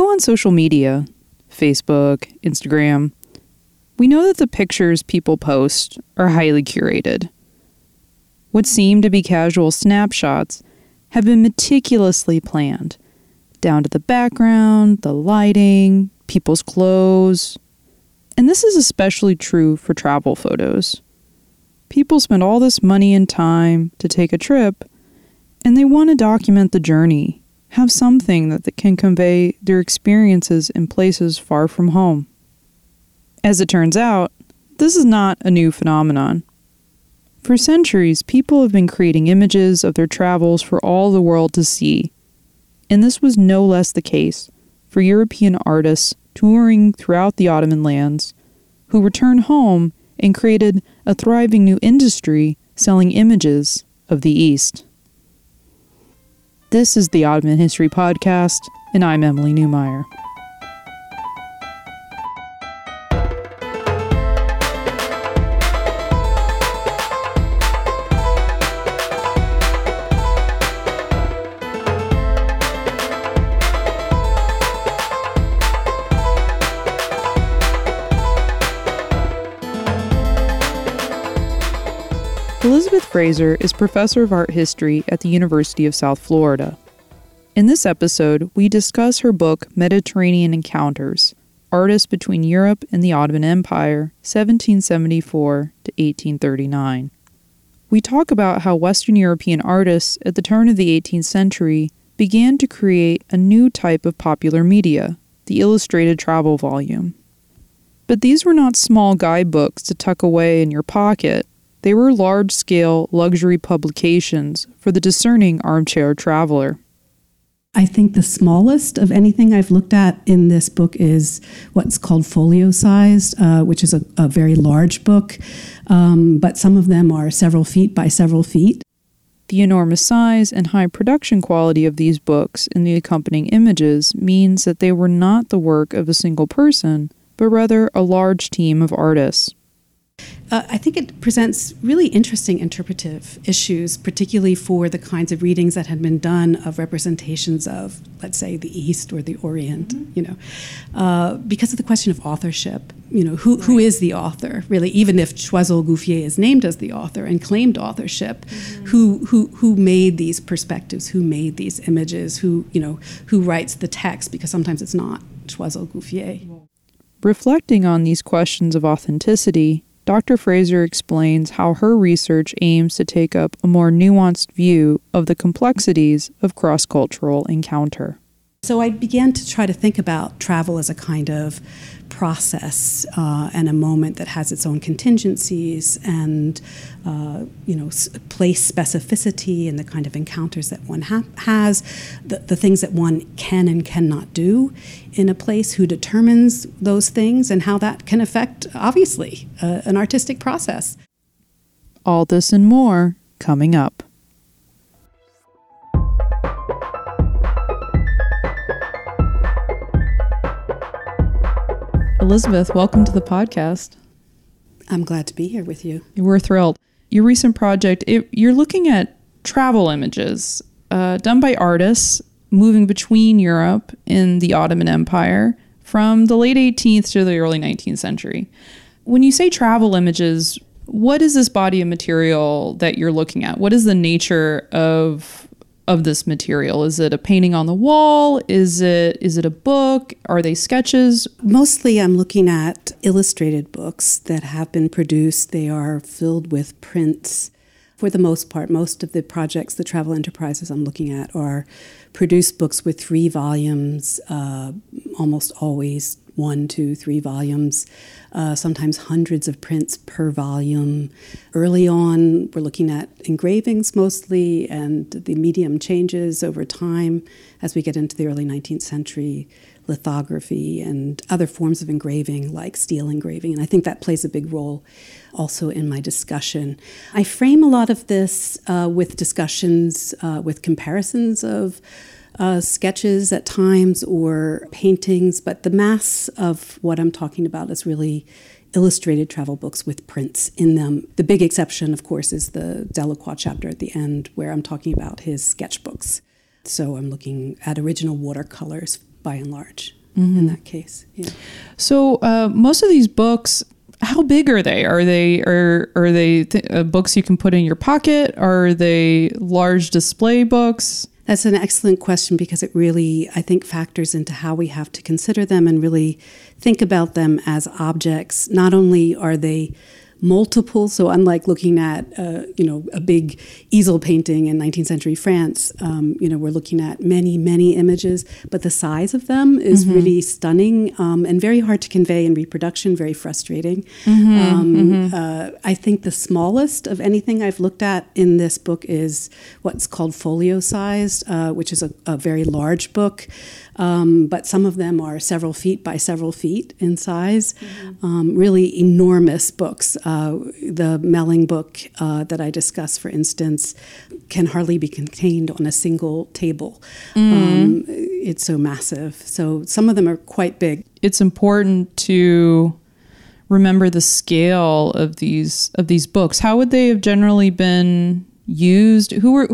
Though on social media, Facebook, Instagram, we know that the pictures people post are highly curated. What seem to be casual snapshots have been meticulously planned, down to the background, the lighting, people's clothes. And this is especially true for travel photos. People spend all this money and time to take a trip, and they want to document the journey, have something that can convey their experiences in places far from home. As it turns out, this is not a new phenomenon. For centuries, people have been creating images of their travels for all the world to see, and this was no less the case for European artists touring throughout the Ottoman lands, who returned home and created a thriving new industry selling images of the East. This is the Ottoman History Podcast, and I'm Emily Neumeier. Fraser is professor of art history at the University of South Florida. In this episode, we discuss her book Mediterranean Encounters, Artists Between Europe and the Ottoman Empire, 1774 to 1839. We talk about how Western European artists at the turn of the 18th century began to create a new type of popular media, the illustrated travel volume. But these were not small guidebooks to tuck away in your pocket. They were large-scale luxury publications for the discerning armchair traveler. I think the smallest of anything I've looked at in this book is what's called folio-sized, which is a very large book, but some of them are several feet by several feet. The enormous size and high production quality of these books and the accompanying images means that they were not the work of a single person, but rather a large team of artists. I think it presents really interesting interpretive issues, particularly for the kinds of readings that had been done of representations of, let's say, the East or the Orient, because of the question of authorship. Who is the author, really? Even if Choiseul Gouffier is named as the author and claimed authorship, who made these perspectives? Who made these images? Who writes the text? Because sometimes it's not Choiseul Gouffier. Reflecting on these questions of authenticity, Dr. Fraser explains how her research aims to take up a more nuanced view of the complexities of cross-cultural encounter. So I began to try to think about travel as a kind of process and a moment that has its own contingencies and, place specificity and the kind of encounters that one has, the things that one can and cannot do in a place, who determines those things, and how that can affect, obviously, an artistic process. All this and more coming up. Elizabeth, welcome to the podcast. I'm glad to be here with you. We're thrilled. Your recent project, you're looking at travel images done by artists moving between Europe and the Ottoman Empire from the late 18th to the early 19th century. When you say travel images, what is this body of material that you're looking at? What is the nature of this material? Is it a painting on the wall? Is it a book? Are they sketches? Mostly I'm looking at illustrated books that have been produced. They are filled with prints. For the most part, most of the projects, the travel enterprises I'm looking at, are produced books with 3 volumes, almost always 1, 2, 3 volumes, sometimes hundreds of prints per volume. Early on, we're looking at engravings mostly, and the medium changes over time as we get into the early 19th century, lithography and other forms of engraving like steel engraving. And I think that plays a big role also in my discussion. I frame a lot of this with discussions, with comparisons of sketches at times or paintings, but the mass of what I'm talking about is really illustrated travel books with prints in them. The big exception, of course, is the Delacroix chapter at the end, where I'm talking about his sketchbooks. So I'm looking at original watercolors by and large in that case. Yeah. So most of these books, how big are they? Are they books you can put in your pocket? Are they large display books? That's an excellent question because it really, I think, factors into how we have to consider them and really think about them as objects. Not only are they multiple, so unlike looking at, a big easel painting in 19th century France, we're looking at many, many images, but the size of them is really stunning and very hard to convey in reproduction, very frustrating. I think the smallest of anything I've looked at in this book is what's called folio-sized, which is a very large book. But some of them are several feet by several feet in size, really enormous books. The Melling book that I discuss, for instance, can hardly be contained on a single table. It's so massive. So some of them are quite big. It's important to remember the scale of these books. How would they have generally been used? Where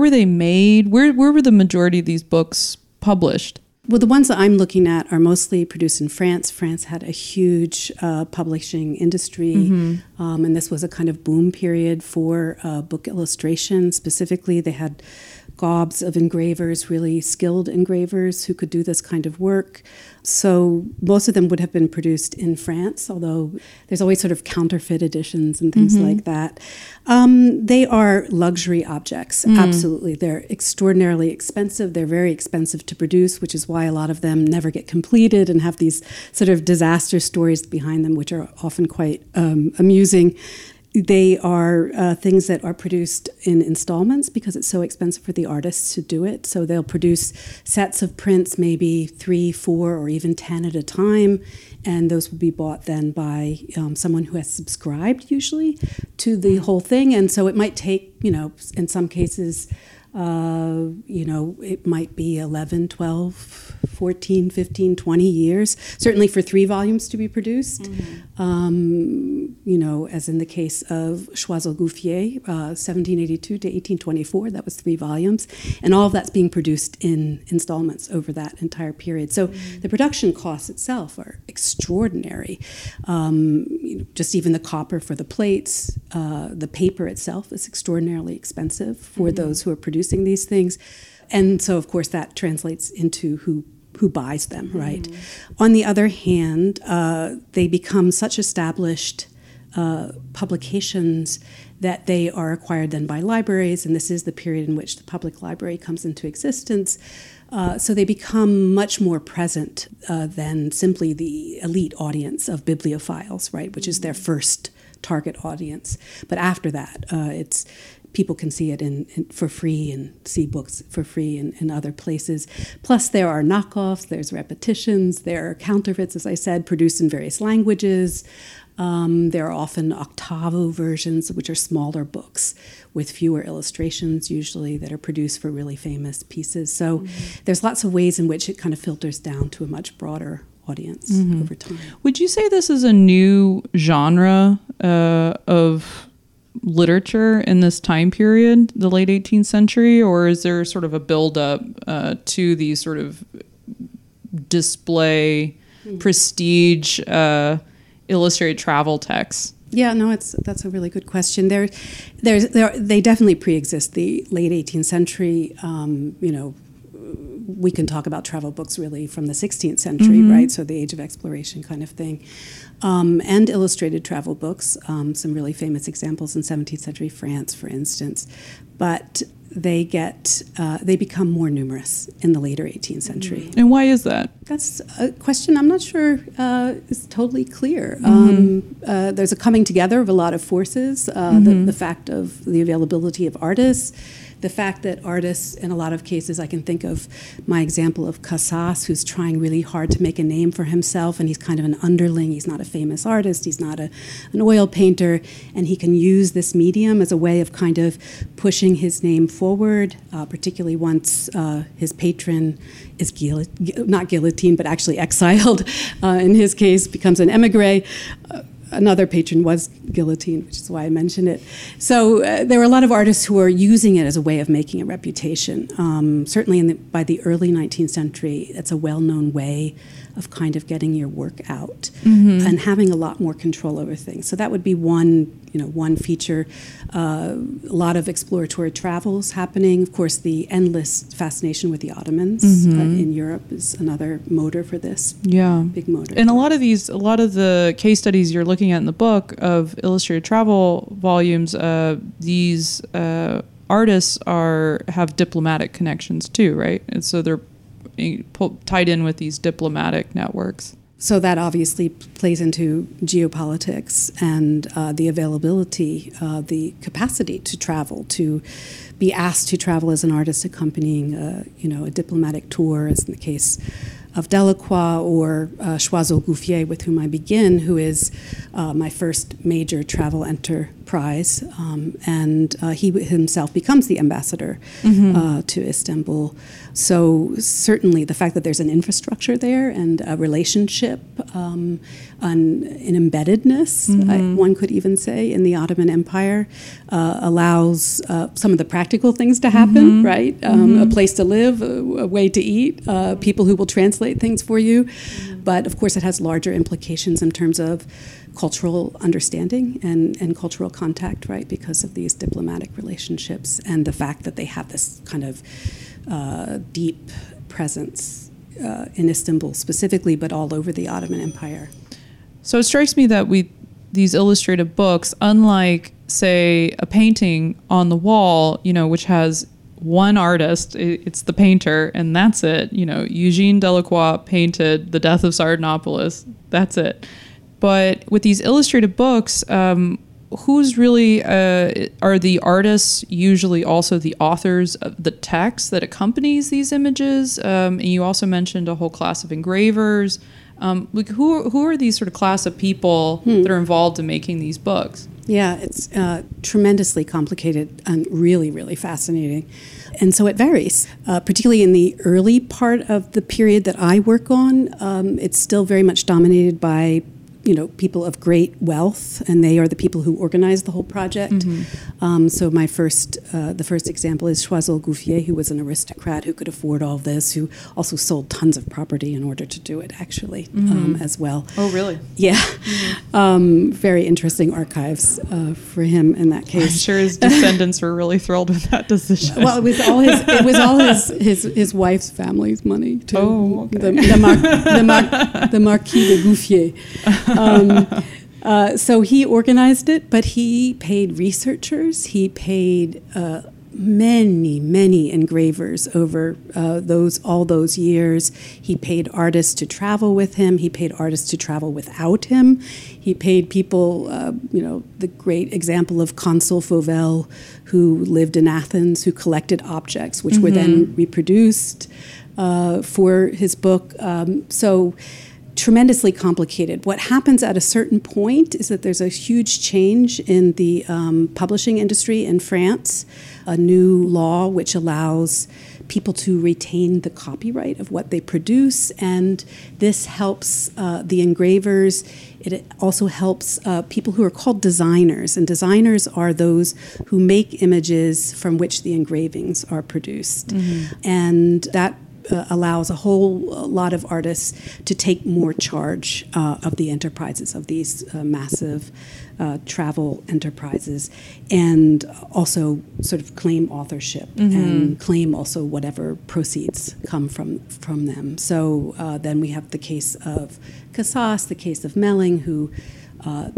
were they made? Where were the majority of these books published? Well, the ones that I'm looking at are mostly produced in France. France had a huge publishing industry, and this was a kind of boom period for book illustration. Specifically, they had gobs of engravers, really skilled engravers who could do this kind of work. So most of them would have been produced in France, although there's always sort of counterfeit editions and things like that. They are luxury objects, absolutely. They're extraordinarily expensive. They're very expensive to produce, which is why a lot of them never get completed and have these sort of disaster stories behind them, which are often quite amusing. They are things that are produced in installments because it's so expensive for the artists to do it. So they'll produce sets of prints, maybe 3, 4, or even 10 at a time. And those would be bought then by someone who has subscribed usually to the whole thing. And so it might take, in some cases, it might be 11, 12, 14, 15, 20 years, certainly for 3 volumes to be produced. As in the case of Choiseul Gouffier, 1782 to 1824, that was 3 volumes. And all of that's being produced in installments over that entire period. So the production costs itself are extraordinary. Just even the copper for the plates, the paper itself is extraordinarily expensive for those who are producing these things. And so, of course, that translates into who buys them, right? On the other hand, they become such established publications that they are acquired then by libraries, and this is the period in which the public library comes into existence. So they become much more present than simply the elite audience of bibliophiles, right, which is their first target audience. But after that, people can see it for free and see books for free in other places. Plus, there are knockoffs, there's repetitions, there are counterfeits, as I said, produced in various languages. There are often octavo versions, which are smaller books with fewer illustrations, usually, that are produced for really famous pieces. So there's lots of ways in which it kind of filters down to a much broader audience over time. Would you say this is a new genre of literature in this time period, the late 18th century, or is there sort of a buildup to these sort of display, prestige, illustrated travel texts? Yeah, no, that's a really good question. They definitely pre-exist the late 18th century. We can talk about travel books really from the 16th century, right? So the Age of Exploration kind of thing. And illustrated travel books, some really famous examples in 17th century France, for instance. But they become more numerous in the later 18th century. And why is that? That's a question I'm not sure is totally clear. There's a coming together of a lot of forces, the fact of the availability of artists, the fact that artists, in a lot of cases, I can think of my example of Casas, who's trying really hard to make a name for himself, and he's kind of an underling. He's not a famous artist. He's not an oil painter. And he can use this medium as a way of kind of pushing his name forward, particularly once his patron is not guillotined, but actually exiled, in his case, becomes an emigre. another patron was guillotine, which is why I mentioned it. So there were a lot of artists who were using it as a way of making a reputation. Certainly by the early 19th century, that's a well-known way of kind of getting your work out and having a lot more control over things. So that would be one, one feature. A lot of exploratory travels happening. Of course, the endless fascination with the Ottomans in Europe is another motor for this. Yeah, big motor. And a lot of the case studies you're looking at in the book of illustrated travel volumes, these artists have diplomatic connections too, right? And so they're tied in with these diplomatic networks. So that obviously plays into geopolitics and the availability, the capacity to travel, to be asked to travel as an artist accompanying a diplomatic tour, as in the case of Delacroix or Choiseul Gouffier, with whom I begin, who is my first major travel enterprise. And he himself becomes the ambassador to Istanbul. So certainly the fact that there's an infrastructure there and a relationship, an embeddedness, one could even say, in the Ottoman Empire allows some of the practical things to happen, right? A place to live, a way to eat, people who will translate things for you, but of course it has larger implications in terms of cultural understanding and cultural contact, right, because of these diplomatic relationships and the fact that they have this kind of deep presence in Istanbul specifically, but all over the Ottoman Empire. So it strikes me that these illustrative books, unlike, say, a painting on the wall, which has one artist, it's the painter, and that's it. Eugene Delacroix painted The Death of Sardanapalus. That's it. But with these illustrated books, who's really, are the artists usually also the authors of the text that accompanies these images? And you also mentioned a whole class of engravers. Who are these sort of class of people that are involved in making these books? Yeah, it's tremendously complicated and really, really fascinating. And so it varies, particularly in the early part of the period that I work on. It's still very much dominated by, people of great wealth, and they are the people who organized the whole project. So the first example is Choiseul Gouffier, who was an aristocrat who could afford all this, who also sold tons of property in order to do it, actually, as well. Oh, really? Yeah. Very interesting archives for him in that case. I'm sure his descendants were really thrilled with that decision. Well, it was all his wife's family's money, too. Oh, okay. The Marquis de Gouffier. So he organized it, but he paid researchers. He paid many, many engravers over all those years. He paid artists to travel with him. He paid artists to travel without him. He paid people, the great example of Consul Fauvel, who lived in Athens, who collected objects, which were then reproduced for his book. So tremendously complicated. What happens at a certain point is that there's a huge change in the publishing industry in France, a new law which allows people to retain the copyright of what they produce, and this helps the engravers. It also helps people who are called designers, and designers are those who make images from which the engravings are produced. And that allows a whole lot of artists to take more charge of the enterprises, of these massive travel enterprises, and also sort of claim authorship and claim also whatever proceeds come from them. So then we have the case of Casas, the case of Melling, who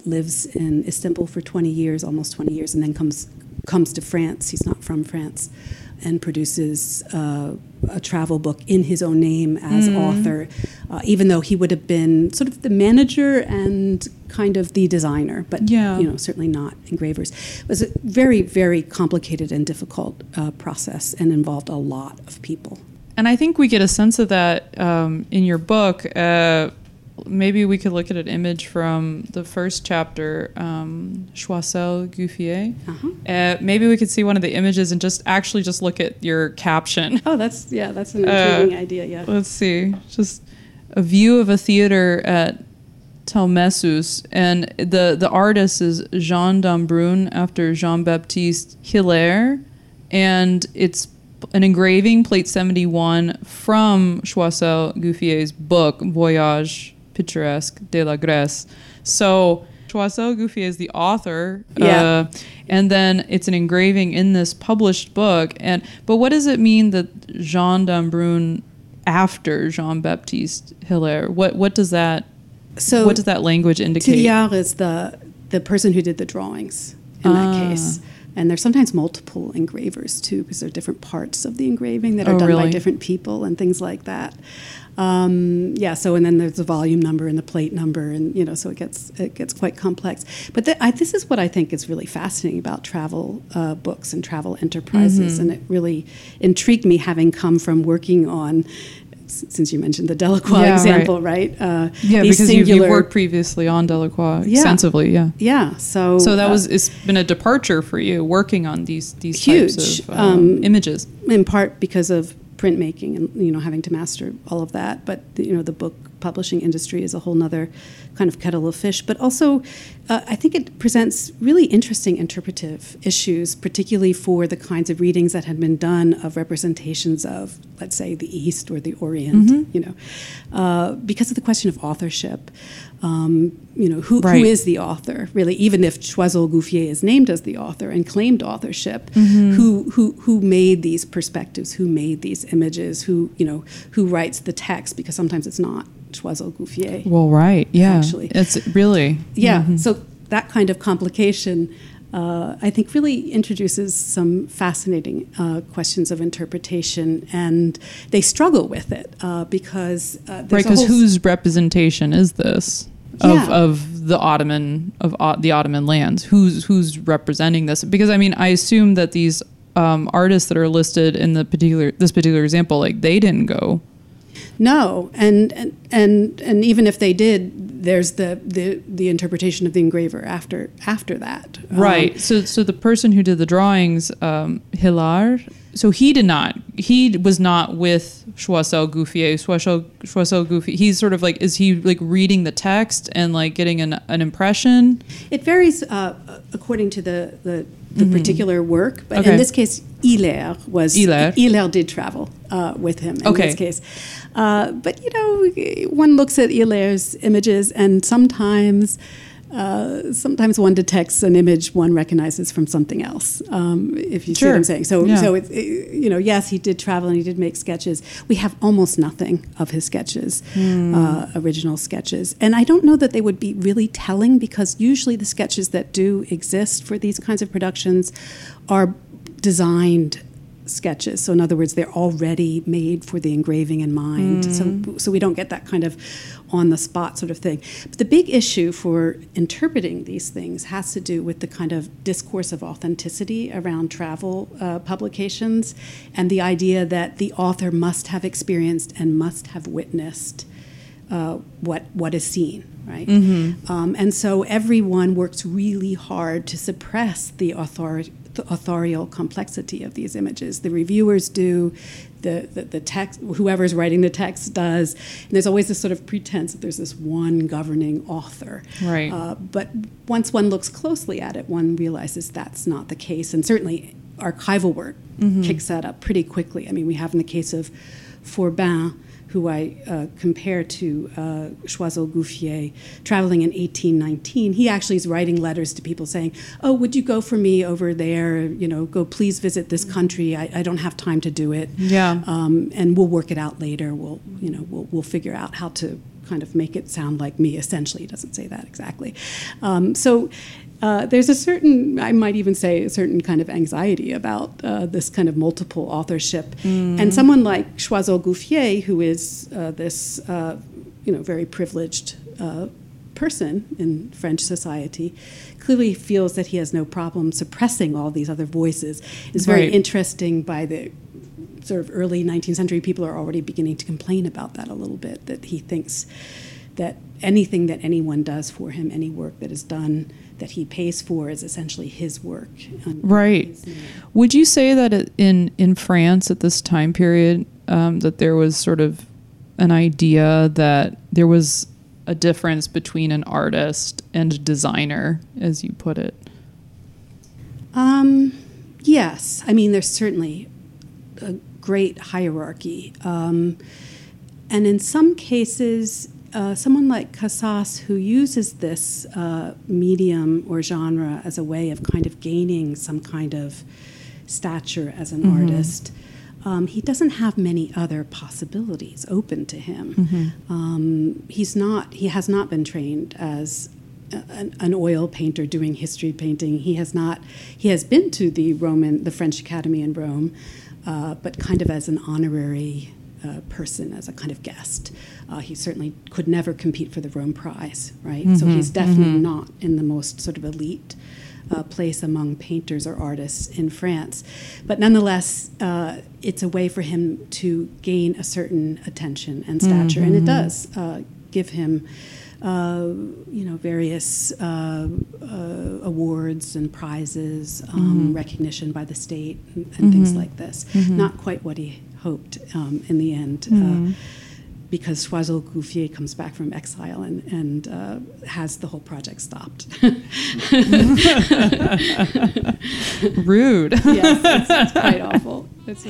lives in Istanbul for 20 years, almost 20 years, and then comes to France. He's not from France, and produces a travel book in his own name as author, even though he would have been sort of the manager and kind of the designer, but certainly not engravers. It was a very, very complicated and difficult process, and involved a lot of people. And I think we get a sense of that in your book. Maybe we could look at an image from the first chapter, Choiseul Gouffier. Maybe we could see one of the images and just look at your caption. Oh, that's an intriguing idea, yeah. Let's see. Just a view of a theater at Talmesus, and the artist is Jean d'Ambrun after Jean-Baptiste Hilaire, and it's an engraving, plate 71, from Choiseul Gouffier's book Voyage Picturesque de la Grèce. So Choiseul Gouffier is the author, and then it's an engraving in this published book. But what does it mean that Jean d'Ambrun after Jean-Baptiste Hilaire? What does that language indicate? Tilliard is the person who did the drawings in that case. And there's sometimes multiple engravers, too, because there are different parts of the engraving that are done by different people and things like that. And then there's the volume number and the plate number, and, so it gets quite complex. But this is what I think is really fascinating about travel books and travel enterprises, mm-hmm. and it really intrigued me, having come from working on, since you mentioned the Delacroix example, right? Because you've worked previously on Delacroix extensively, So it's been a departure for you working on these huge types of images. In part because of printmaking and, having to master all of that. But, the book publishing industry is a whole nother kind of kettle of fish. But also, I think it presents really interesting interpretive issues, particularly for the kinds of readings that had been done of representations of, let's say, the East or the Orient, mm-hmm. Because of the question of authorship. Who is the author, really? Even if Choiseul Gouffier is named as the author and claimed authorship, mm-hmm. who made these perspectives, who made these images, who writes the text? Because sometimes it's not Choiseul Gouffier. Well, right, yeah. Actually, it's really mm-hmm. So that kind of complication, I think, really introduces some fascinating questions of interpretation, and they struggle with it because whose representation is this? Of the Ottoman lands, who's representing this? Because I assume that these artists that are listed in the particular example, like, they didn't go. No, and even if they did, there's the interpretation of the engraver after that. Right. So the person who did the drawings, Hilaire, so he was not with Choiseul Gouffier. Choiseul Gouffier, he's sort of like, is he like reading the text and like getting an impression? It varies according to the mm-hmm. particular work, but in this case, Hilaire did travel with him in this case. But, one looks at Hilaire's images, and sometimes one detects an image one recognizes from something else, if you see what I'm saying. So yes, he did travel and he did make sketches. We have almost nothing of his sketches, original sketches. And I don't know that they would be really telling, because usually the sketches that do exist for these kinds of productions are designed sketches. So in other words, they're already made for the engraving in mind. So we don't get that kind of on-the-spot sort of thing. But the big issue for interpreting these things has to do with the kind of discourse of authenticity around travel publications, and the idea that the author must have experienced and must have witnessed what is seen, right? Mm-hmm. And so everyone works really hard to suppress the authorial complexity of these images. The reviewers do, the text, whoever's writing the text does, and there's always this sort of pretense that there's this one governing author. Right. But once one looks closely at it, one realizes that's not the case, and certainly archival work mm-hmm. kicks that up pretty quickly. We have in the case of Forbin, who I compare to Choiseul Gouffier, traveling in 1819, he actually is writing letters to people saying, "Oh, would you go for me over there? Go please visit this country. I don't have time to do it. Yeah. And we'll work it out later. We'll figure out how to kind of make it sound like me." Essentially, he doesn't say that exactly. There's a certain, I might even say, a certain kind of anxiety about this kind of multiple authorship. Mm. And someone like Choiseul Gouffier, who is very privileged person in French society, clearly feels that he has no problem suppressing all these other voices. It's very interesting by the sort of early 19th century, people are already beginning to complain about that a little bit, that he thinks that anything that anyone does for him, any work that is done that he pays for, is essentially his work. Right. Would you say that in France at this time period, that there was sort of an idea that there was a difference between an artist and designer, as you put it? Yes. I mean, there's certainly a great hierarchy. And in some cases, someone like Casas, who uses this medium or genre as a way of kind of gaining some kind of stature as an mm-hmm. artist, he doesn't have many other possibilities open to him. Mm-hmm. He has not been trained as an oil painter doing history painting. He has been to the French Academy in Rome, but kind of as an honorary person, as a kind of guest. He certainly could never compete for the Rome Prize, right? Mm-hmm, so he's definitely mm-hmm. not in the most sort of elite place among painters or artists in France. But nonetheless, it's a way for him to gain a certain attention and stature, mm-hmm. and it does give him various awards and prizes, mm-hmm. recognition by the state and mm-hmm. things like this. Mm-hmm. Not quite what he hoped in the end, mm-hmm. Because Choiseul Gouffier comes back from exile and has the whole project stopped. Rude. Yes, it's quite awful. It's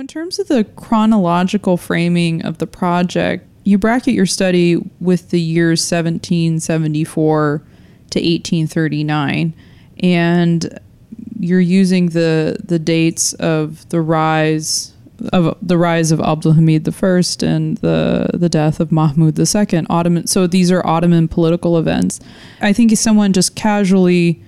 In terms of the chronological framing of the project, you bracket your study with the years 1774 to 1839, and you're using the dates of the rise of Abdul Hamid I and the death of Mahmoud II. So these are Ottoman political events. I think someone just casually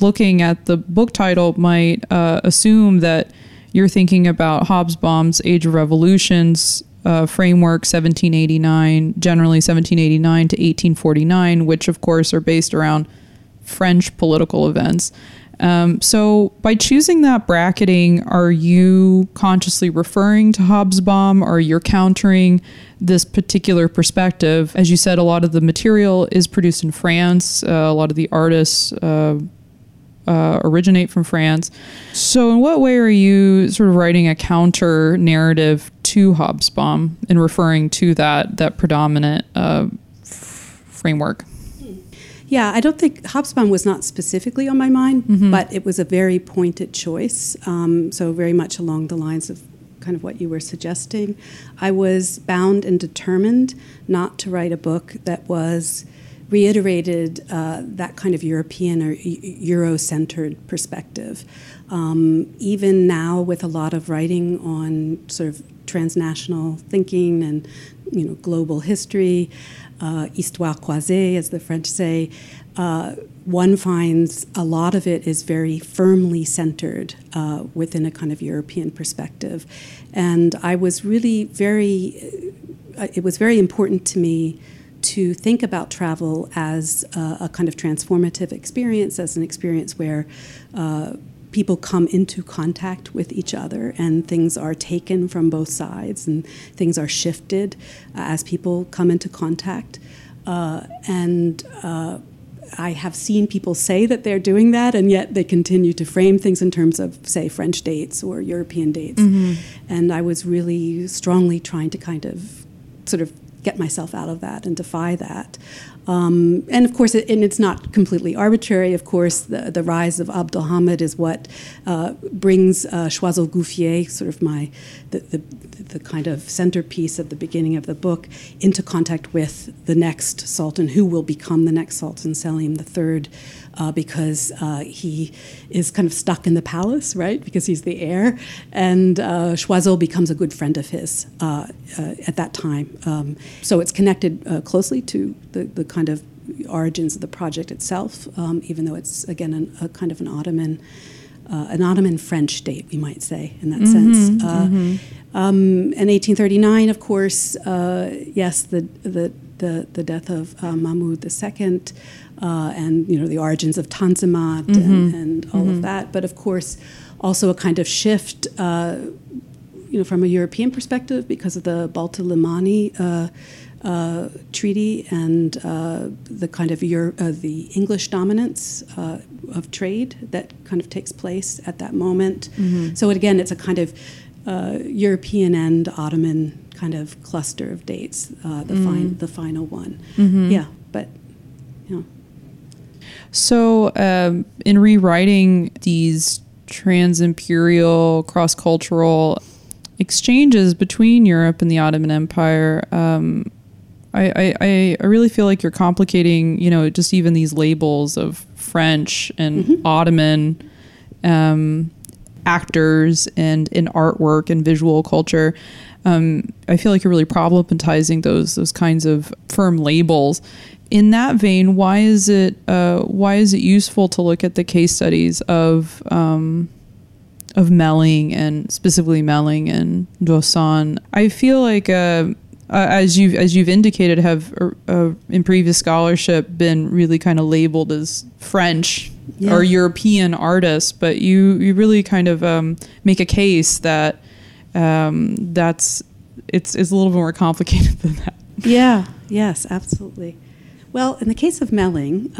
looking at the book title might assume that you're thinking about Hobsbawm's Age of Revolutions framework, 1789 to 1849, which, of course, are based around French political events. So by choosing that bracketing, are you consciously referring to Hobsbawm, or you're countering this particular perspective? As you said, a lot of the material is produced in France. A lot of the artists originate from France. So in what way are you sort of writing a counter narrative to Hobsbawm and referring to that predominant framework? Yeah, I don't think Hobsbawm was not specifically on my mind, mm-hmm. but it was a very pointed choice. So very much along the lines of kind of what you were suggesting. I was bound and determined not to write a book that was reiterated that kind of European or Euro-centered perspective. Even now, with a lot of writing on sort of transnational thinking and global history, histoire croisée, as the French say, one finds a lot of it is very firmly centered within a kind of European perspective. And it was very important to me to think about travel as a kind of transformative experience, as an experience where people come into contact with each other and things are taken from both sides and things are shifted as people come into contact. I have seen people say that they're doing that, and yet they continue to frame things in terms of, say, French dates or European dates. Mm-hmm. And I was really strongly trying to kind of sort of get myself out of that and defy that. And of course, it's not completely arbitrary. Of course, the rise of Abdul Hamid is what brings Choiseul Gouffier, sort of the kind of centerpiece at the beginning of the book, into contact with the next Sultan, who will become the next Sultan, Selim III, because he is kind of stuck in the palace, right, because he's the heir. And Choiseul becomes a good friend of his at that time. So it's connected closely to the kind of origins of the project itself, even though it's, again, a kind of an Ottoman French date, we might say, in that sense. And 1839, of course, yes, the the death of Mahmoud II, and the origins of Tanzimat and all of that. But of course, also a kind of shift, from a European perspective because of the Balta-Limani treaty and the kind of the English dominance of trade that kind of takes place at that moment. So again, it's a kind of European and Ottoman kind of cluster of dates, the final one. Yeah, but, So in rewriting these trans-imperial, cross-cultural exchanges between Europe and the Ottoman Empire, I really feel like you're complicating, just even these labels of French and Ottoman actors and in artwork and visual culture. I feel like you're really problematizing those kinds of firm labels. In that vein, why is it useful to look at the case studies of Melling, and specifically Melling and d'Ohsson? I feel like as you've indicated, have in previous scholarship been really kind of labeled as French or European artists, but you really kind of make a case that it's a little more complicated than that. Yeah. Yes. Absolutely. Well, in the case of Melling,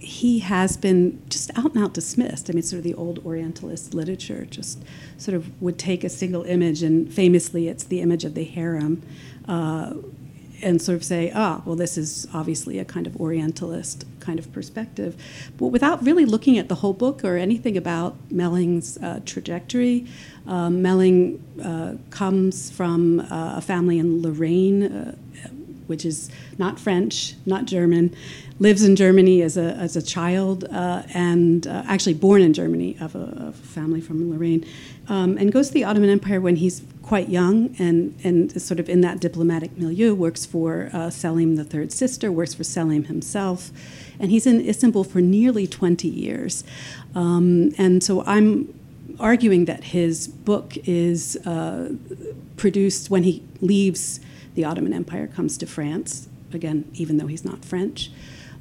he has been just out and out dismissed. I mean, sort of the old Orientalist literature just sort of would take a single image, and famously it's the image of the harem, and sort of say, well, this is obviously a kind of Orientalist kind of perspective. But without really looking at the whole book or anything about Melling's trajectory, Melling comes from a family in Lorraine, which is not French, not German, lives in Germany as a child, and actually born in Germany of a family from Lorraine, and goes to the Ottoman Empire when he's quite young, and is sort of in that diplomatic milieu, works for Selim III's sister, works for Selim himself, and he's in Istanbul for nearly 20 years. And so I'm arguing that his book is produced when he leaves the Ottoman Empire, comes to France, again, even though he's not French,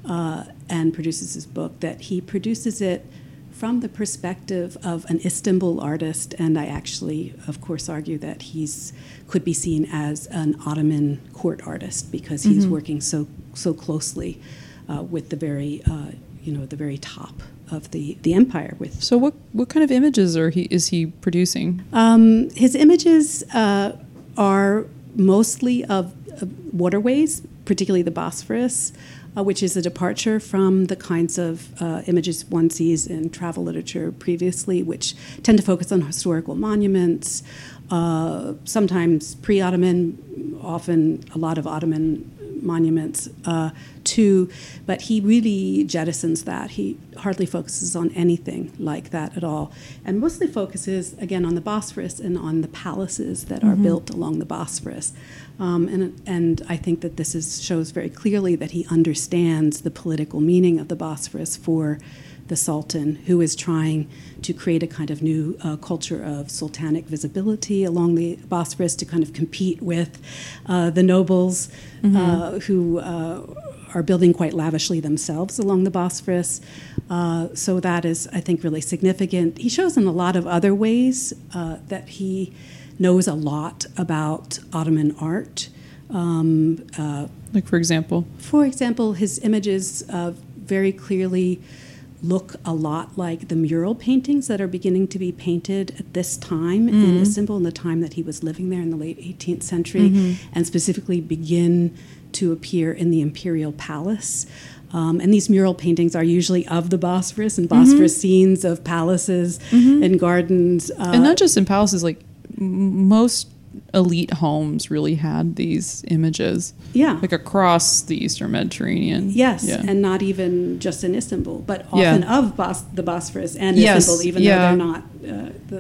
and produces his book, that he produces it from the perspective of an Istanbul artist, and I actually, of course, argue that he's could be seen as an Ottoman court artist because he's working so closely with the very, the very top of the empire. With so, what kind of images is he producing? His images are mostly of waterways, particularly the Bosphorus, which is a departure from the kinds of images one sees in travel literature previously, which tend to focus on historical monuments, sometimes pre-Ottoman, often a lot of Ottoman monuments too, but he really jettisons that. He hardly focuses on anything like that at all, and mostly focuses, again, on the Bosphorus and on the palaces that are built along the Bosphorus. And I think that this shows very clearly that he understands the political meaning of the Bosphorus for the Sultan, who is trying to create a kind of new culture of sultanic visibility along the Bosphorus to kind of compete with the nobles who are building quite lavishly themselves along the Bosphorus. So that is, I think, really significant. He shows in a lot of other ways that he knows a lot about Ottoman art. Like, for example? For example, his images very clearly look a lot like the mural paintings that are beginning to be painted at this time in Istanbul, in the time that he was living there in the late 18th century, and specifically begin to appear in the imperial palace. And these mural paintings are usually of the Bosphorus and Bosphorus scenes of palaces and gardens. And not just in palaces, like most elite homes really had these images, like across the Eastern Mediterranean, and not even just in Istanbul, but often of the Bosphorus and Istanbul, even though they're not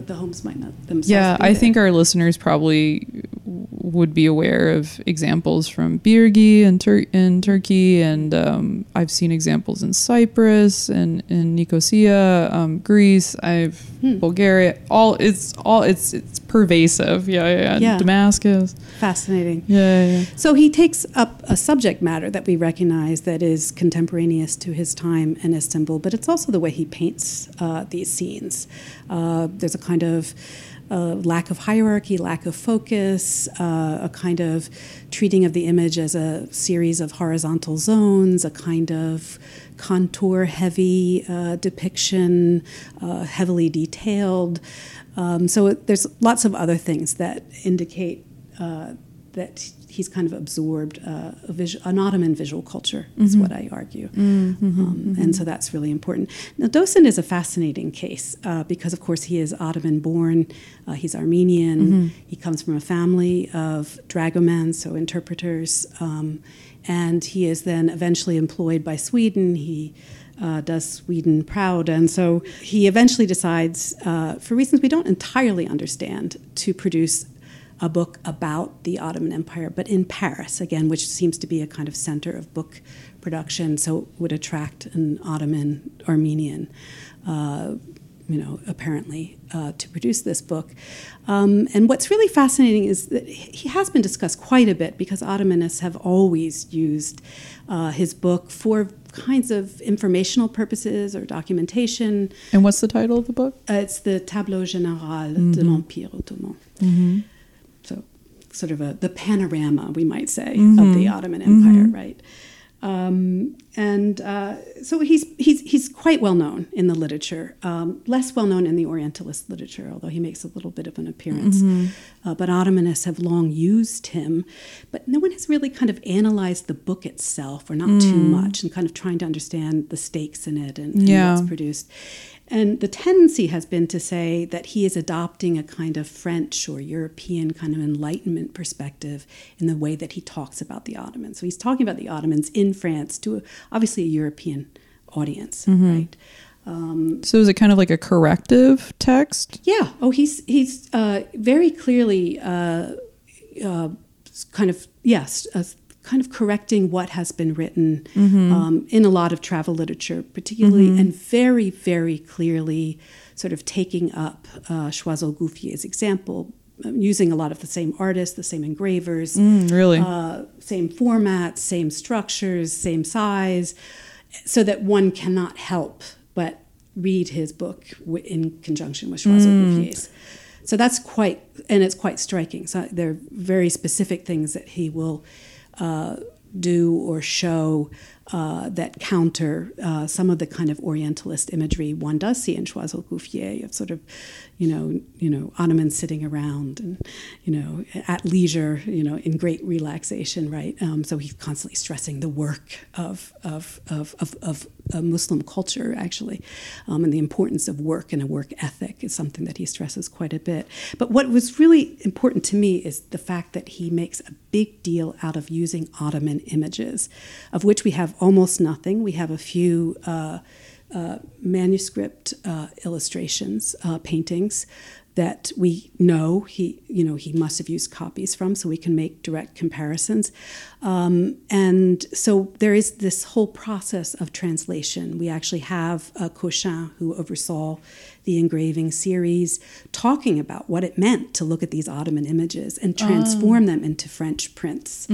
the homes might not themselves be there. I think our listeners probably would be aware of examples from Birgi in Turkey, and I've seen examples in Cyprus and in Nicosia, Greece, Bulgaria. It's pervasive. Yeah. Damascus. Fascinating. Yeah. So he takes up a subject matter that we recognize that is contemporaneous to his time in Istanbul, but it's also the way he paints these scenes. There's a kind of lack of hierarchy, lack of focus, a kind of treating of the image as a series of horizontal zones, a kind of contour-heavy depiction, heavily detailed. So there's lots of other things that indicate that he's kind of absorbed an Ottoman visual culture, is what I argue. And so that's really important. Now, d'Ohsson is a fascinating case because, of course, he is Ottoman-born. He's Armenian. He comes from a family of dragomans, so interpreters. And he is then eventually employed by Sweden. He does Sweden proud. And so he eventually decides, for reasons we don't entirely understand, to produce a book about the Ottoman Empire, but in Paris, again, which seems to be a kind of center of book production, so it would attract an Ottoman Armenian, apparently, to produce this book. And what's really fascinating is that he has been discussed quite a bit because Ottomanists have always used his book for kinds of informational purposes or documentation. And what's the title of the book? It's the Tableau Général de l'Empire Ottoman. Sort of the panorama, we might say, of the Ottoman Empire, right? So he's quite well known in the literature, less well known in the Orientalist literature, although he makes a little bit of an appearance. But Ottomanists have long used him, but no one has really kind of analyzed the book itself, or not too much, and kind of trying to understand the stakes in it and what's produced. And the tendency has been to say that he is adopting a kind of French or European kind of Enlightenment perspective in the way that he talks about the Ottomans. So he's talking about the Ottomans in France to obviously a European audience, right? So is it kind of like a corrective text? Yeah. Oh, he's very clearly kind of correcting what has been written in a lot of travel literature, particularly, and very, very clearly sort of taking up Choiseul Gouffier's example, using a lot of the same artists, the same engravers, same formats, same structures, same size, so that one cannot help but read his book in conjunction with Choiseul Gouffier's. So that's it's quite striking. So there are very specific things that he will do or show that counter some of the kind of Orientalist imagery one does see in Choiseul Gouffier of sort of, Ottomans sitting around and, at leisure, in great relaxation, right? So he's constantly stressing the work of Muslim culture, actually, and the importance of work and a work ethic is something that he stresses quite a bit. But what was really important to me is the fact that he makes a big deal out of using Ottoman images, of which we have almost nothing. We have a few manuscript illustrations, paintings that we know he must have used copies from, so we can make direct comparisons. And so there is this whole process of translation. We actually have Cochin, who oversaw the engraving series, talking about what it meant to look at these Ottoman images and transform them into French prints.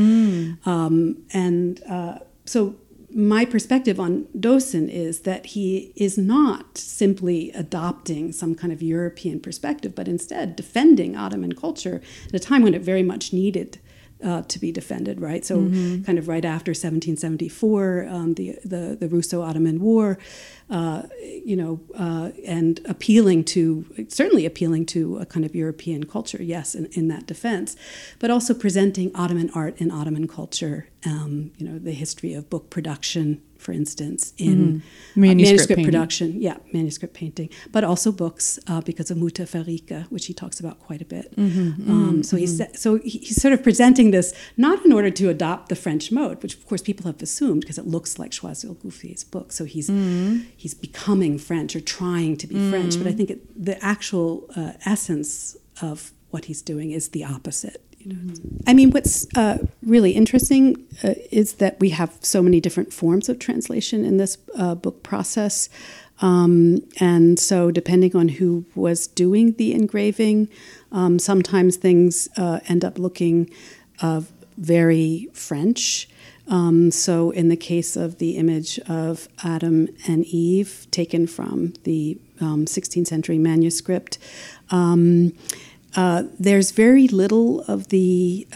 So my perspective on d'Ohsson is that he is not simply adopting some kind of European perspective, but instead defending Ottoman culture at a time when it very much needed to be defended, right? So kind of right after 1774, the Russo-Ottoman War, and certainly appealing to a kind of European culture, yes, in that defense, but also presenting Ottoman art and Ottoman culture, the history of book production, for instance, in manuscript production, manuscript painting, but also books because of Muta Farika, which he talks about quite a bit. He's sort of presenting this not in order to adopt the French mode, which of course people have assumed because it looks like Choiseul Gouffier's book. So he's becoming French or trying to be French, but I think the actual essence of what he's doing is the opposite. I mean, what's really interesting is that we have so many different forms of translation in this book process. And so depending on who was doing the engraving, sometimes things end up looking very French. So in the case of the image of Adam and Eve, taken from the 16th century manuscript, there's very little of the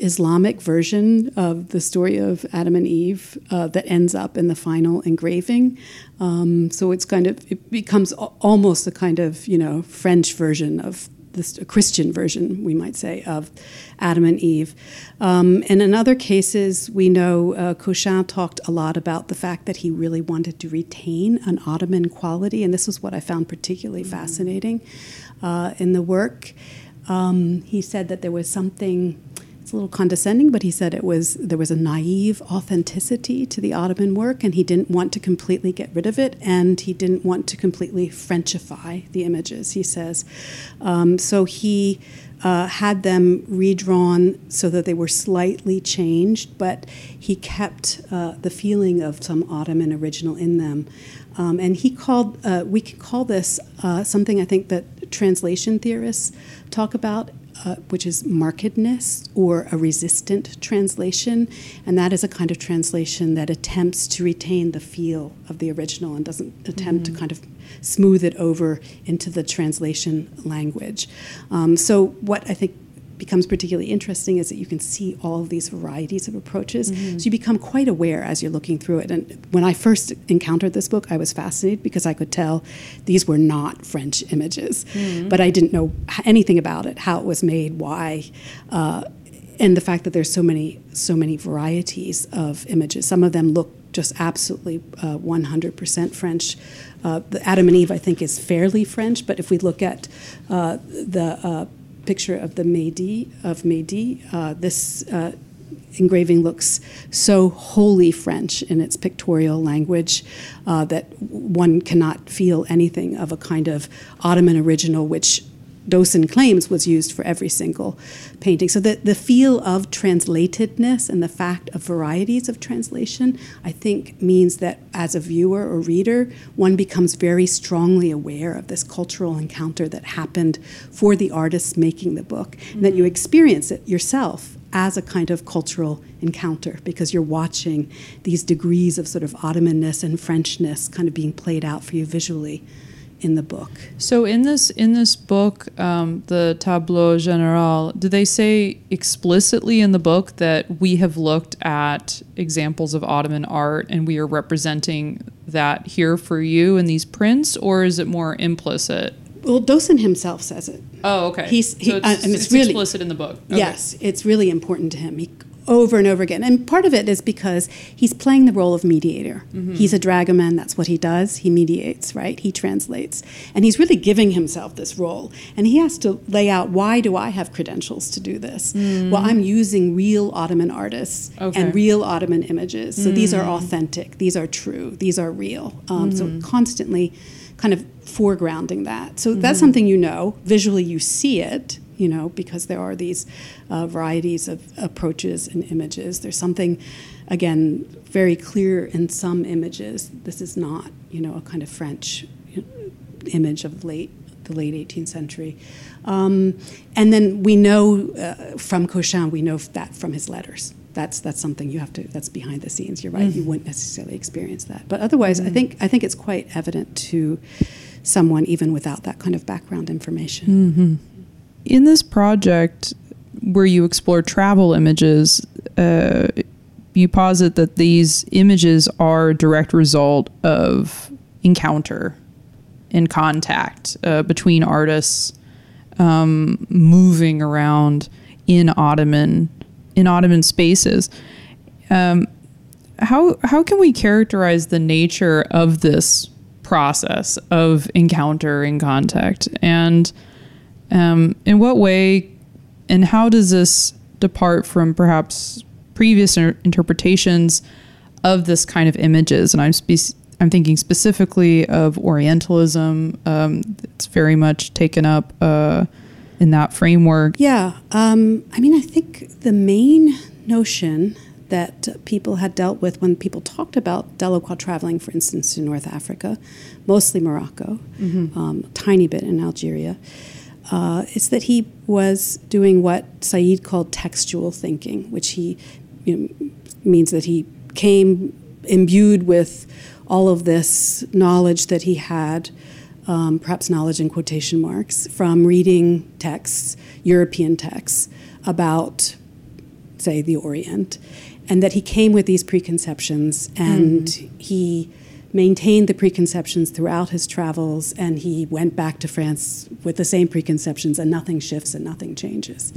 Islamic version of the story of Adam and Eve that ends up in the final engraving. So it's kind of, it becomes almost a kind of, French version of this, a Christian version, we might say, of Adam and Eve. And in other cases, we know Cochin talked a lot about the fact that he really wanted to retain an Ottoman quality, and this is what I found particularly fascinating in the work. He said that there was something, it's a little condescending, but he said there was a naive authenticity to the Ottoman work, and he didn't want to completely get rid of it, and he didn't want to completely Frenchify the images, he says. So he had them redrawn so that they were slightly changed, but he kept the feeling of some Ottoman original in them. And he called, we could call this something I think that translation theorists talk about, which is markedness or a resistant translation. And that is a kind of translation that attempts to retain the feel of the original and doesn't attempt to kind of smooth it over into the translation language. So what I think becomes particularly interesting is that you can see all of these varieties of approaches. So you become quite aware as you're looking through it. And when I first encountered this book, I was fascinated because I could tell these were not French images. But I didn't know anything about it, how it was made, why, and the fact that there's so many varieties of images. Some of them look just absolutely 100% French. The Adam and Eve, I think, is fairly French, but if we look at the picture of the Mehdi. This engraving looks so wholly French in its pictorial language that one cannot feel anything of a kind of Ottoman original, which d'Ohsson claims was used for every single painting. So the feel of translatedness and the fact of varieties of translation, I think, means that as a viewer or reader, one becomes very strongly aware of this cultural encounter that happened for the artists making the book, and that you experience it yourself as a kind of cultural encounter, because you're watching these degrees of sort of Ottomanness and Frenchness kind of being played out for you visually in the book. So in this book, the Tableau Général, do they say explicitly in the book that we have looked at examples of Ottoman art and we are representing that here for you in these prints, or is it more implicit? Well, d'Ohsson himself says it. Oh, okay. It's really explicit in the book. Okay. Yes, it's really important to him. He over and over again. And part of it is because he's playing the role of mediator. He's a dragoman. That's what he does. He mediates, right? He translates. And he's really giving himself this role. And he has to lay out, why do I have credentials to do this? Well, I'm using real Ottoman artists and real Ottoman images. So these are authentic. These are true. These are real. So constantly kind of foregrounding that. So that's something visually you see it, because there are these varieties of approaches and images. There's something, again, very clear in some images. This is not, a kind of French image of the late 18th century. And then we know from Cochin, we know that from his letters. That's something you have to, that's behind the scenes. You're right, you wouldn't necessarily experience that. But otherwise, I think it's quite evident to someone even without that kind of background information. In this project where you explore travel images, you posit that these images are a direct result of encounter and contact between artists moving around in Ottoman spaces. How can we characterize the nature of this process of encounter and contact? And in what way and how does this depart from perhaps previous interpretations of this kind of images? And I'm thinking specifically of Orientalism. It's very much taken up in that framework? Yeah. I mean, I think the main notion that people had dealt with when people talked about Delacroix traveling, for instance, to North Africa, mostly Morocco, a tiny bit in Algeria, is that he was doing what Said called textual thinking, which he means that he came imbued with all of this knowledge that he had, perhaps knowledge in quotation marks, from reading texts, European texts, about, say, the Orient, and that he came with these preconceptions, and he maintained the preconceptions throughout his travels, and he went back to France with the same preconceptions, and nothing shifts and nothing changes.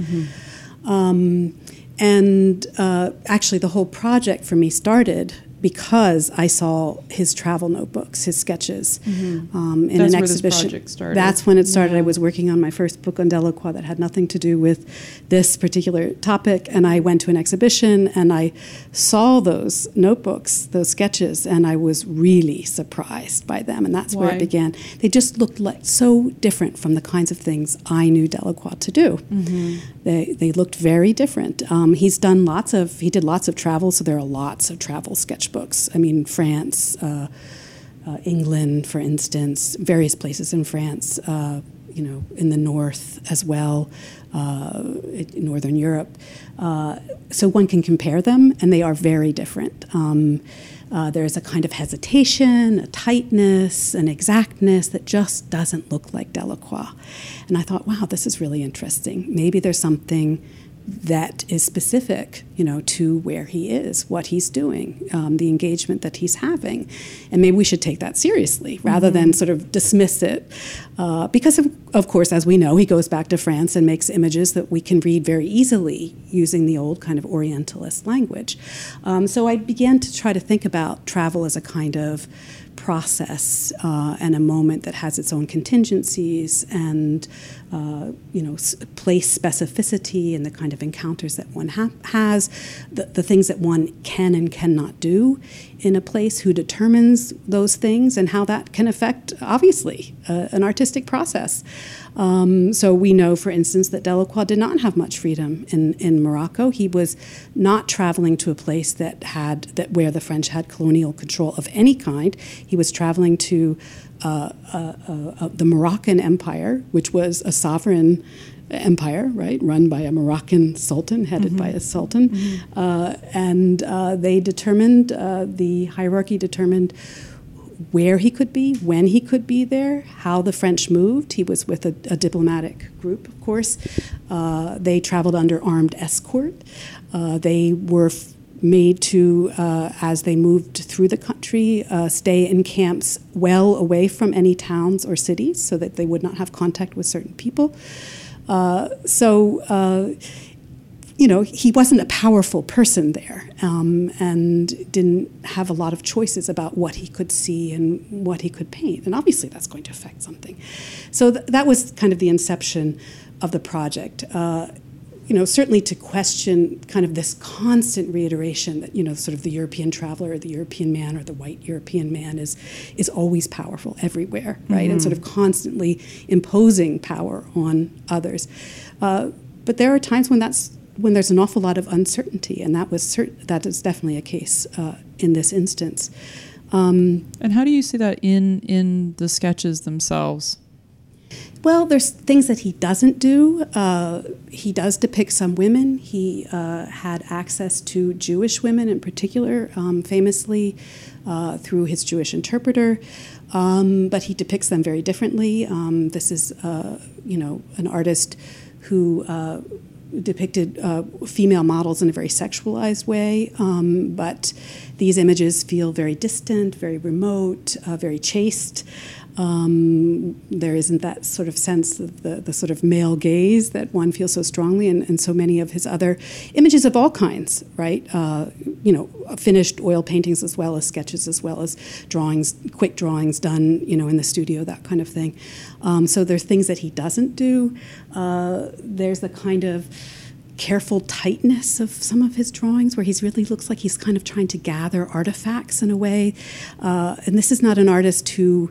Actually, the whole project for me started because I saw his travel notebooks, his sketches, in That's an exhibition. That's where this project started. That's when it started. Yeah. I was working on my first book on Delacroix that had nothing to do with this particular topic, and I went to an exhibition, and I saw those notebooks, those sketches, and I was really surprised by them, and that's where it began. They just looked like so different from the kinds of things I knew Delacroix to do. They looked very different. He did lots of travel, so there are lots of travel sketches. Books. I mean, France, England, for instance, various places in France, in the north as well, in northern Europe. So one can compare them, and they are very different. There's a kind of hesitation, a tightness, an exactness that just doesn't look like Delacroix. And I thought, wow, this is really interesting. Maybe there's something that is specific, to where he is, what he's doing, the engagement that he's having. And maybe we should take that seriously rather than sort of dismiss it. Because, of course, as we know, he goes back to France and makes images that we can read very easily using the old kind of Orientalist language. So I began to try to think about travel as a kind of process and a moment that has its own contingencies and, place specificity and the kind of encounters that one has, the things that one can and cannot do in a place, who determines those things, and how that can affect, obviously, an artistic process. So we know, for instance, that Delacroix did not have much freedom in Morocco. He was not traveling to a place where the French had colonial control of any kind. He was traveling to the Moroccan Empire, which was a sovereign empire, right, run by a Moroccan sultan, headed by a sultan. They determined, the hierarchy determined where he could be, when he could be there, how the French moved. He was with a diplomatic group, of course. They traveled under armed escort. They were made to, as they moved through the country, stay in camps well away from any towns or cities so that they would not have contact with certain people. He wasn't a powerful person there, and didn't have a lot of choices about what he could see and what he could paint. And obviously that's going to affect something. So that was kind of the inception of the project. Certainly to question kind of this constant reiteration that, sort of the European traveler or the European man or the white European man is always powerful everywhere, right? And sort of constantly imposing power on others. But there are times when there's an awful lot of uncertainty, and that is definitely a case in this instance. And how do you see that in the sketches themselves? Well, there's things that he doesn't do. He does depict some women. He had access to Jewish women in particular, famously through his Jewish interpreter. But he depicts them very differently. This is, an artist who depicted female models in a very sexualized way. But these images feel very distant, very remote, very chaste. There isn't that sort of sense of the sort of male gaze that one feels so strongly in so many of his other images of all kinds, right? Finished oil paintings as well as sketches as well as drawings, quick drawings done, in the studio, that kind of thing. So there's things that he doesn't do. There's the kind of careful tightness of some of his drawings where he really looks like he's kind of trying to gather artifacts in a way. And this is not an artist who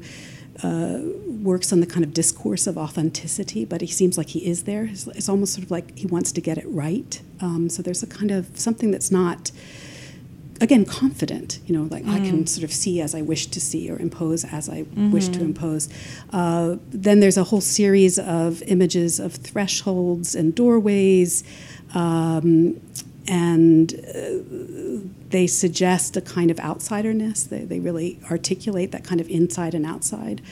works on the kind of discourse of authenticity, but he seems like he is there. It's almost sort of like he wants to get it right. So there's a kind of something that's not, again, confident, you know, like I can sort of see as I wish to see or impose as I wish to impose. Then there's a whole series of images of thresholds and doorways, and they suggest a kind of outsiderness. They really articulate that kind of inside and outside.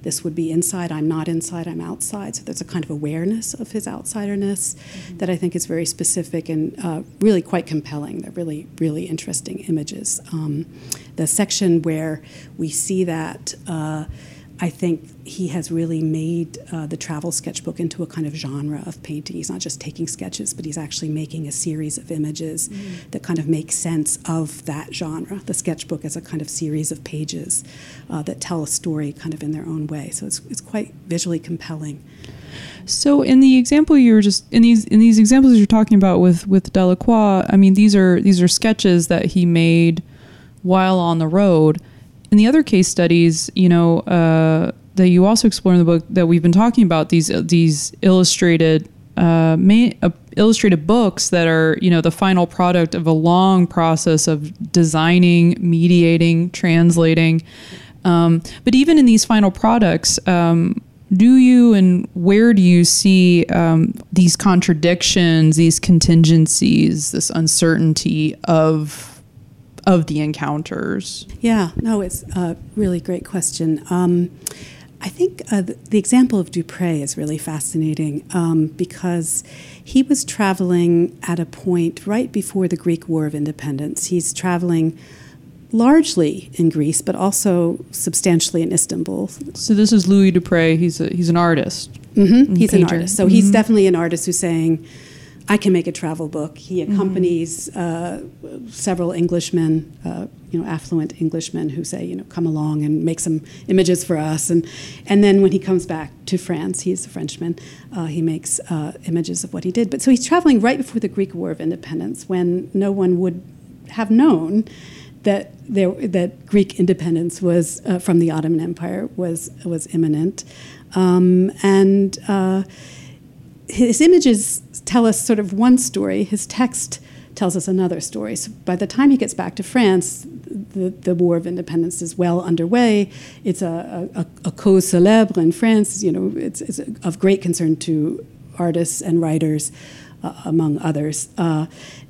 This would be inside, I'm not inside, I'm outside. So there's a kind of awareness of his outsiderness that I think is very specific and really quite compelling. They're really, really interesting images. The section where we see that, I think he has really made the travel sketchbook into a kind of genre of painting. He's not just taking sketches, but he's actually making a series of images that kind of make sense of that genre. The sketchbook is a kind of series of pages that tell a story kind of in their own way. So it's quite visually compelling. So in the example you were just in these examples you're talking about with Delacroix, I mean these are sketches that he made while on the road. In the other case studies, you know, that you also explore in the book that we've been talking about, these illustrated illustrated books that are, you know, the final product of a long process of designing, mediating, translating. But even in these final products, do you and where do you see these contradictions, these contingencies, this uncertainty of the encounters? Yeah, no, it's a really great question. I think the example of Dupré is really fascinating because he was traveling at a point right before the Greek War of Independence. He's traveling largely in Greece, but also substantially in Istanbul. So this is Louis Dupré. He's an artist. Mm-hmm. He's an artist. So he's definitely an artist who's saying, I can make a travel book. He accompanies several Englishmen, affluent Englishmen who say, you know, come along and make some images for us. And then when he comes back to France, he's a Frenchman, he makes images of what he did. But so he's traveling right before the Greek War of Independence, when no one would have known that Greek independence was from the Ottoman Empire was imminent, his images tell us sort of one story. His text tells us another story. So by the time he gets back to France, the War of Independence is well underway. It's a cause célèbre in France. You know, it's of great concern to artists and writers, among others.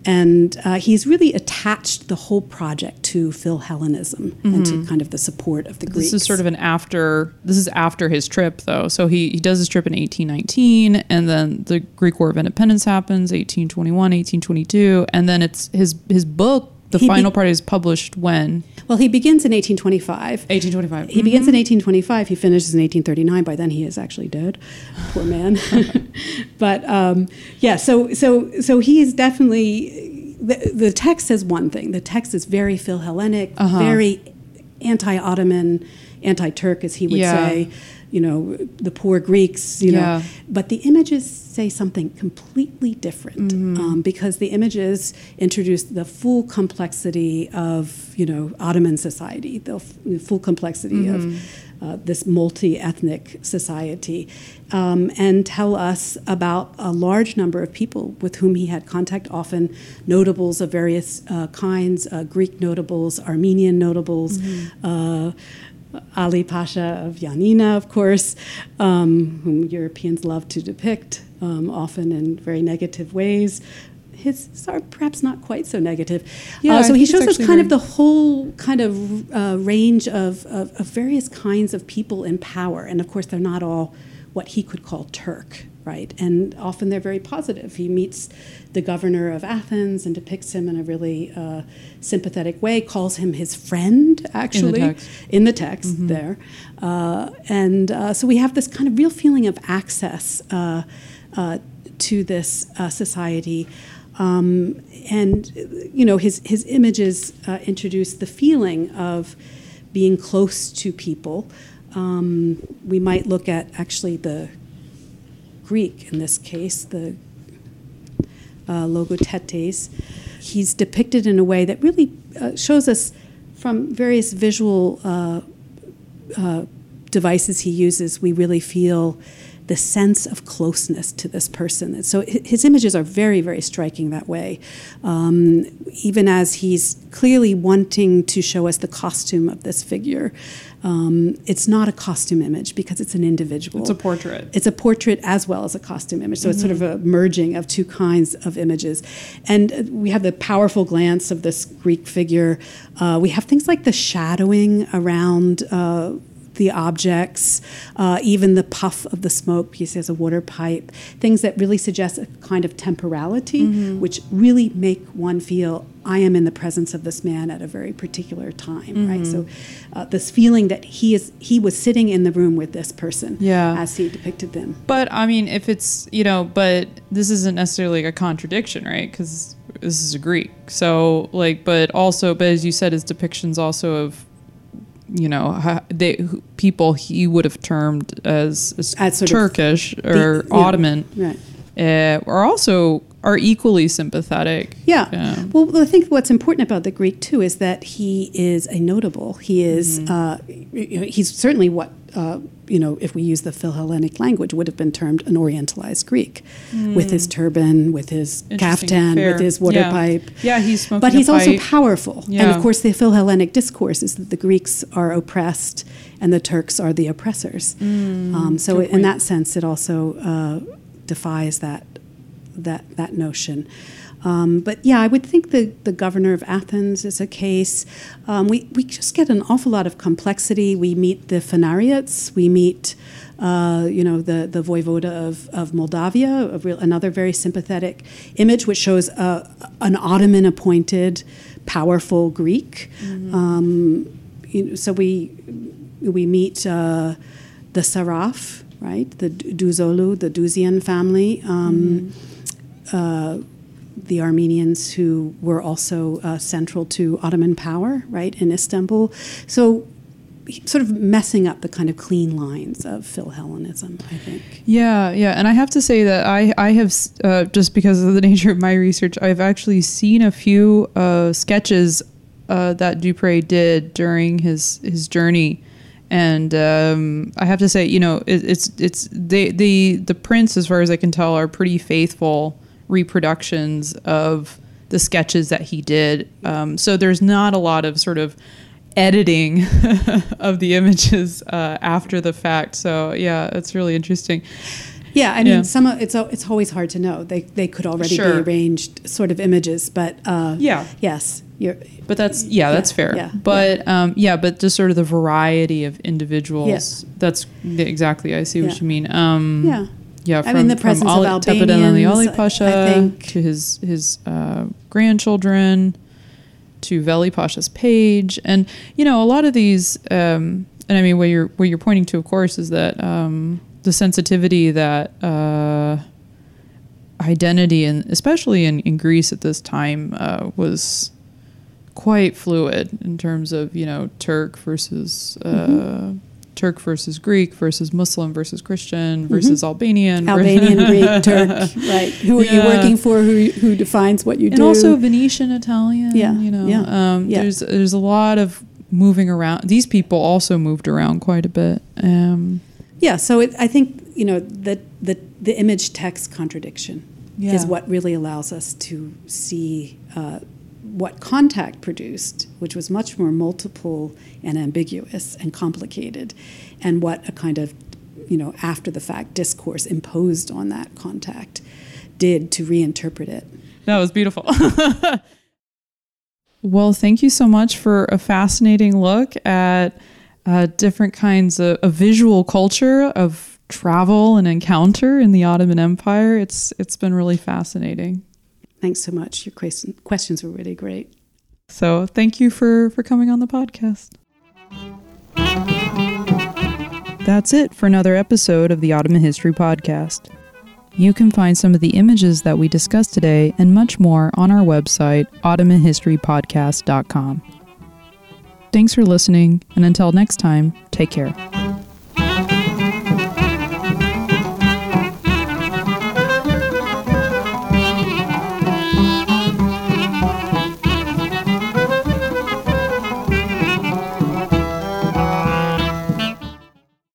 And he's really attached the whole project to Philhellenism and to kind of the support of the Greeks. This is sort of after his trip, though. So he does his trip in 1819, and then the Greek War of Independence happens, 1821, 1822, and then it's his book, the final part is published when? Well, he begins in 1825. He begins in 1825. He finishes in 1839. By then, he is actually dead. Poor man. But so he is definitely, the text says one thing. The text is very Philhellenic, very anti-Ottoman, anti-Turk, as he would say. You know, the poor Greeks, you know. But the images say something completely different because the images introduce the full complexity of, you know, Ottoman society, the full complexity of this multi-ethnic society, and tell us about a large number of people with whom he had contact, often notables of various kinds, Greek notables, Armenian notables, Ali Pasha of Yanina, of course, whom Europeans love to depict, often in very negative ways. His are perhaps not quite so negative. Yeah, so he shows us kind of the whole kind of range of various kinds of people in power. And, of course, they're not all what he could call Turk, right? And often they're very positive. He meets the governor of Athens and depicts him in a really sympathetic way, calls him his friend, actually, in the text there. So we have this kind of real feeling of access to this society. His images introduce the feeling of being close to people. We might look at, actually, the Greek, in this case, the logotetes. He's depicted in a way that really shows us from various visual devices he uses, we really feel the sense of closeness to this person. And so his images are very, very striking that way. Even as he's clearly wanting to show us the costume of this figure, it's not a costume image because it's an individual. It's a portrait. It's a portrait as well as a costume image. So it's sort of a merging of two kinds of images. And we have the powerful glance of this Greek figure. We have things like the shadowing around the objects, even the puff of the smoke, he says, a water pipe, things that really suggest a kind of temporality, which really make one feel, I am in the presence of this man at a very particular time, right? So this feeling that he was sitting in the room with this person as he depicted them. But, I mean, if it's, but this isn't necessarily a contradiction, right? Because this is a Greek. So, but as you said, his depictions also of, people he would have termed as Turkish or Ottoman are equally sympathetic. Yeah. Well, I think what's important about the Greek, too, is that he is a notable. He is, he's certainly what, if we use the Philhellenic language, would have been termed an Orientalized Greek, with his turban, with his kaftan, with his water pipe. Yeah, he's smoking a pipe. But he's also powerful. Yeah. And, of course, the Philhellenic discourse is that the Greeks are oppressed and the Turks are the oppressors. So in that sense, it also defies that notion. I would think the governor of Athens is a case. We just get an awful lot of complexity. We meet the Fanariots. We meet, the voivoda of Moldavia, another very sympathetic image, which shows an Ottoman-appointed, powerful Greek. We meet the Saraf, right? The Duzolu, the Duzian family. The Armenians who were also central to Ottoman power, right, in Istanbul. So sort of messing up the kind of clean lines of Philhellenism, I think. Yeah. And I have to say that I have, just because of the nature of my research, I've actually seen a few sketches that Dupré did during his journey. And I have to say, it's the prints, as far as I can tell, are pretty faithful reproductions of the sketches that he did. So there's not a lot of sort of editing of the images after the fact. So yeah, it's really interesting. Yeah, I mean, it's always hard to know. They could already be arranged sort of images, but yes. But that's fair. Yeah, but but just sort of the variety of individuals. Yeah. That's exactly. I see what you mean. Yeah, I mean the presence of Albanians, Tepedin and the Ali Pasha, I think, to his grandchildren, to Veli Pasha's page, and a lot of these. And I mean, what you're pointing to, of course, is that the sensitivity that identity, and especially in Greece at this time, was quite fluid in terms of Turk versus Greek versus Muslim versus Christian versus Albanian, Greek, Turk, right? Who are you working for? Who defines what you do? And also Venetian, Italian. There's a lot of moving around. These people also moved around quite a bit. So I think the image text contradiction is what really allows us to see what contact produced, which was much more multiple and ambiguous and complicated, and what a kind of, after the fact discourse imposed on that contact did to reinterpret it. That was beautiful. Well, thank you so much for a fascinating look at different kinds of visual culture, of travel and encounter in the Ottoman Empire. It's been really fascinating. Thanks so much. Your questions were really great. So thank you for coming on the podcast. That's it for another episode of the Ottoman History Podcast. You can find some of the images that we discussed today and much more on our website, ottomanhistorypodcast.com. Thanks for listening, and until next time, take care.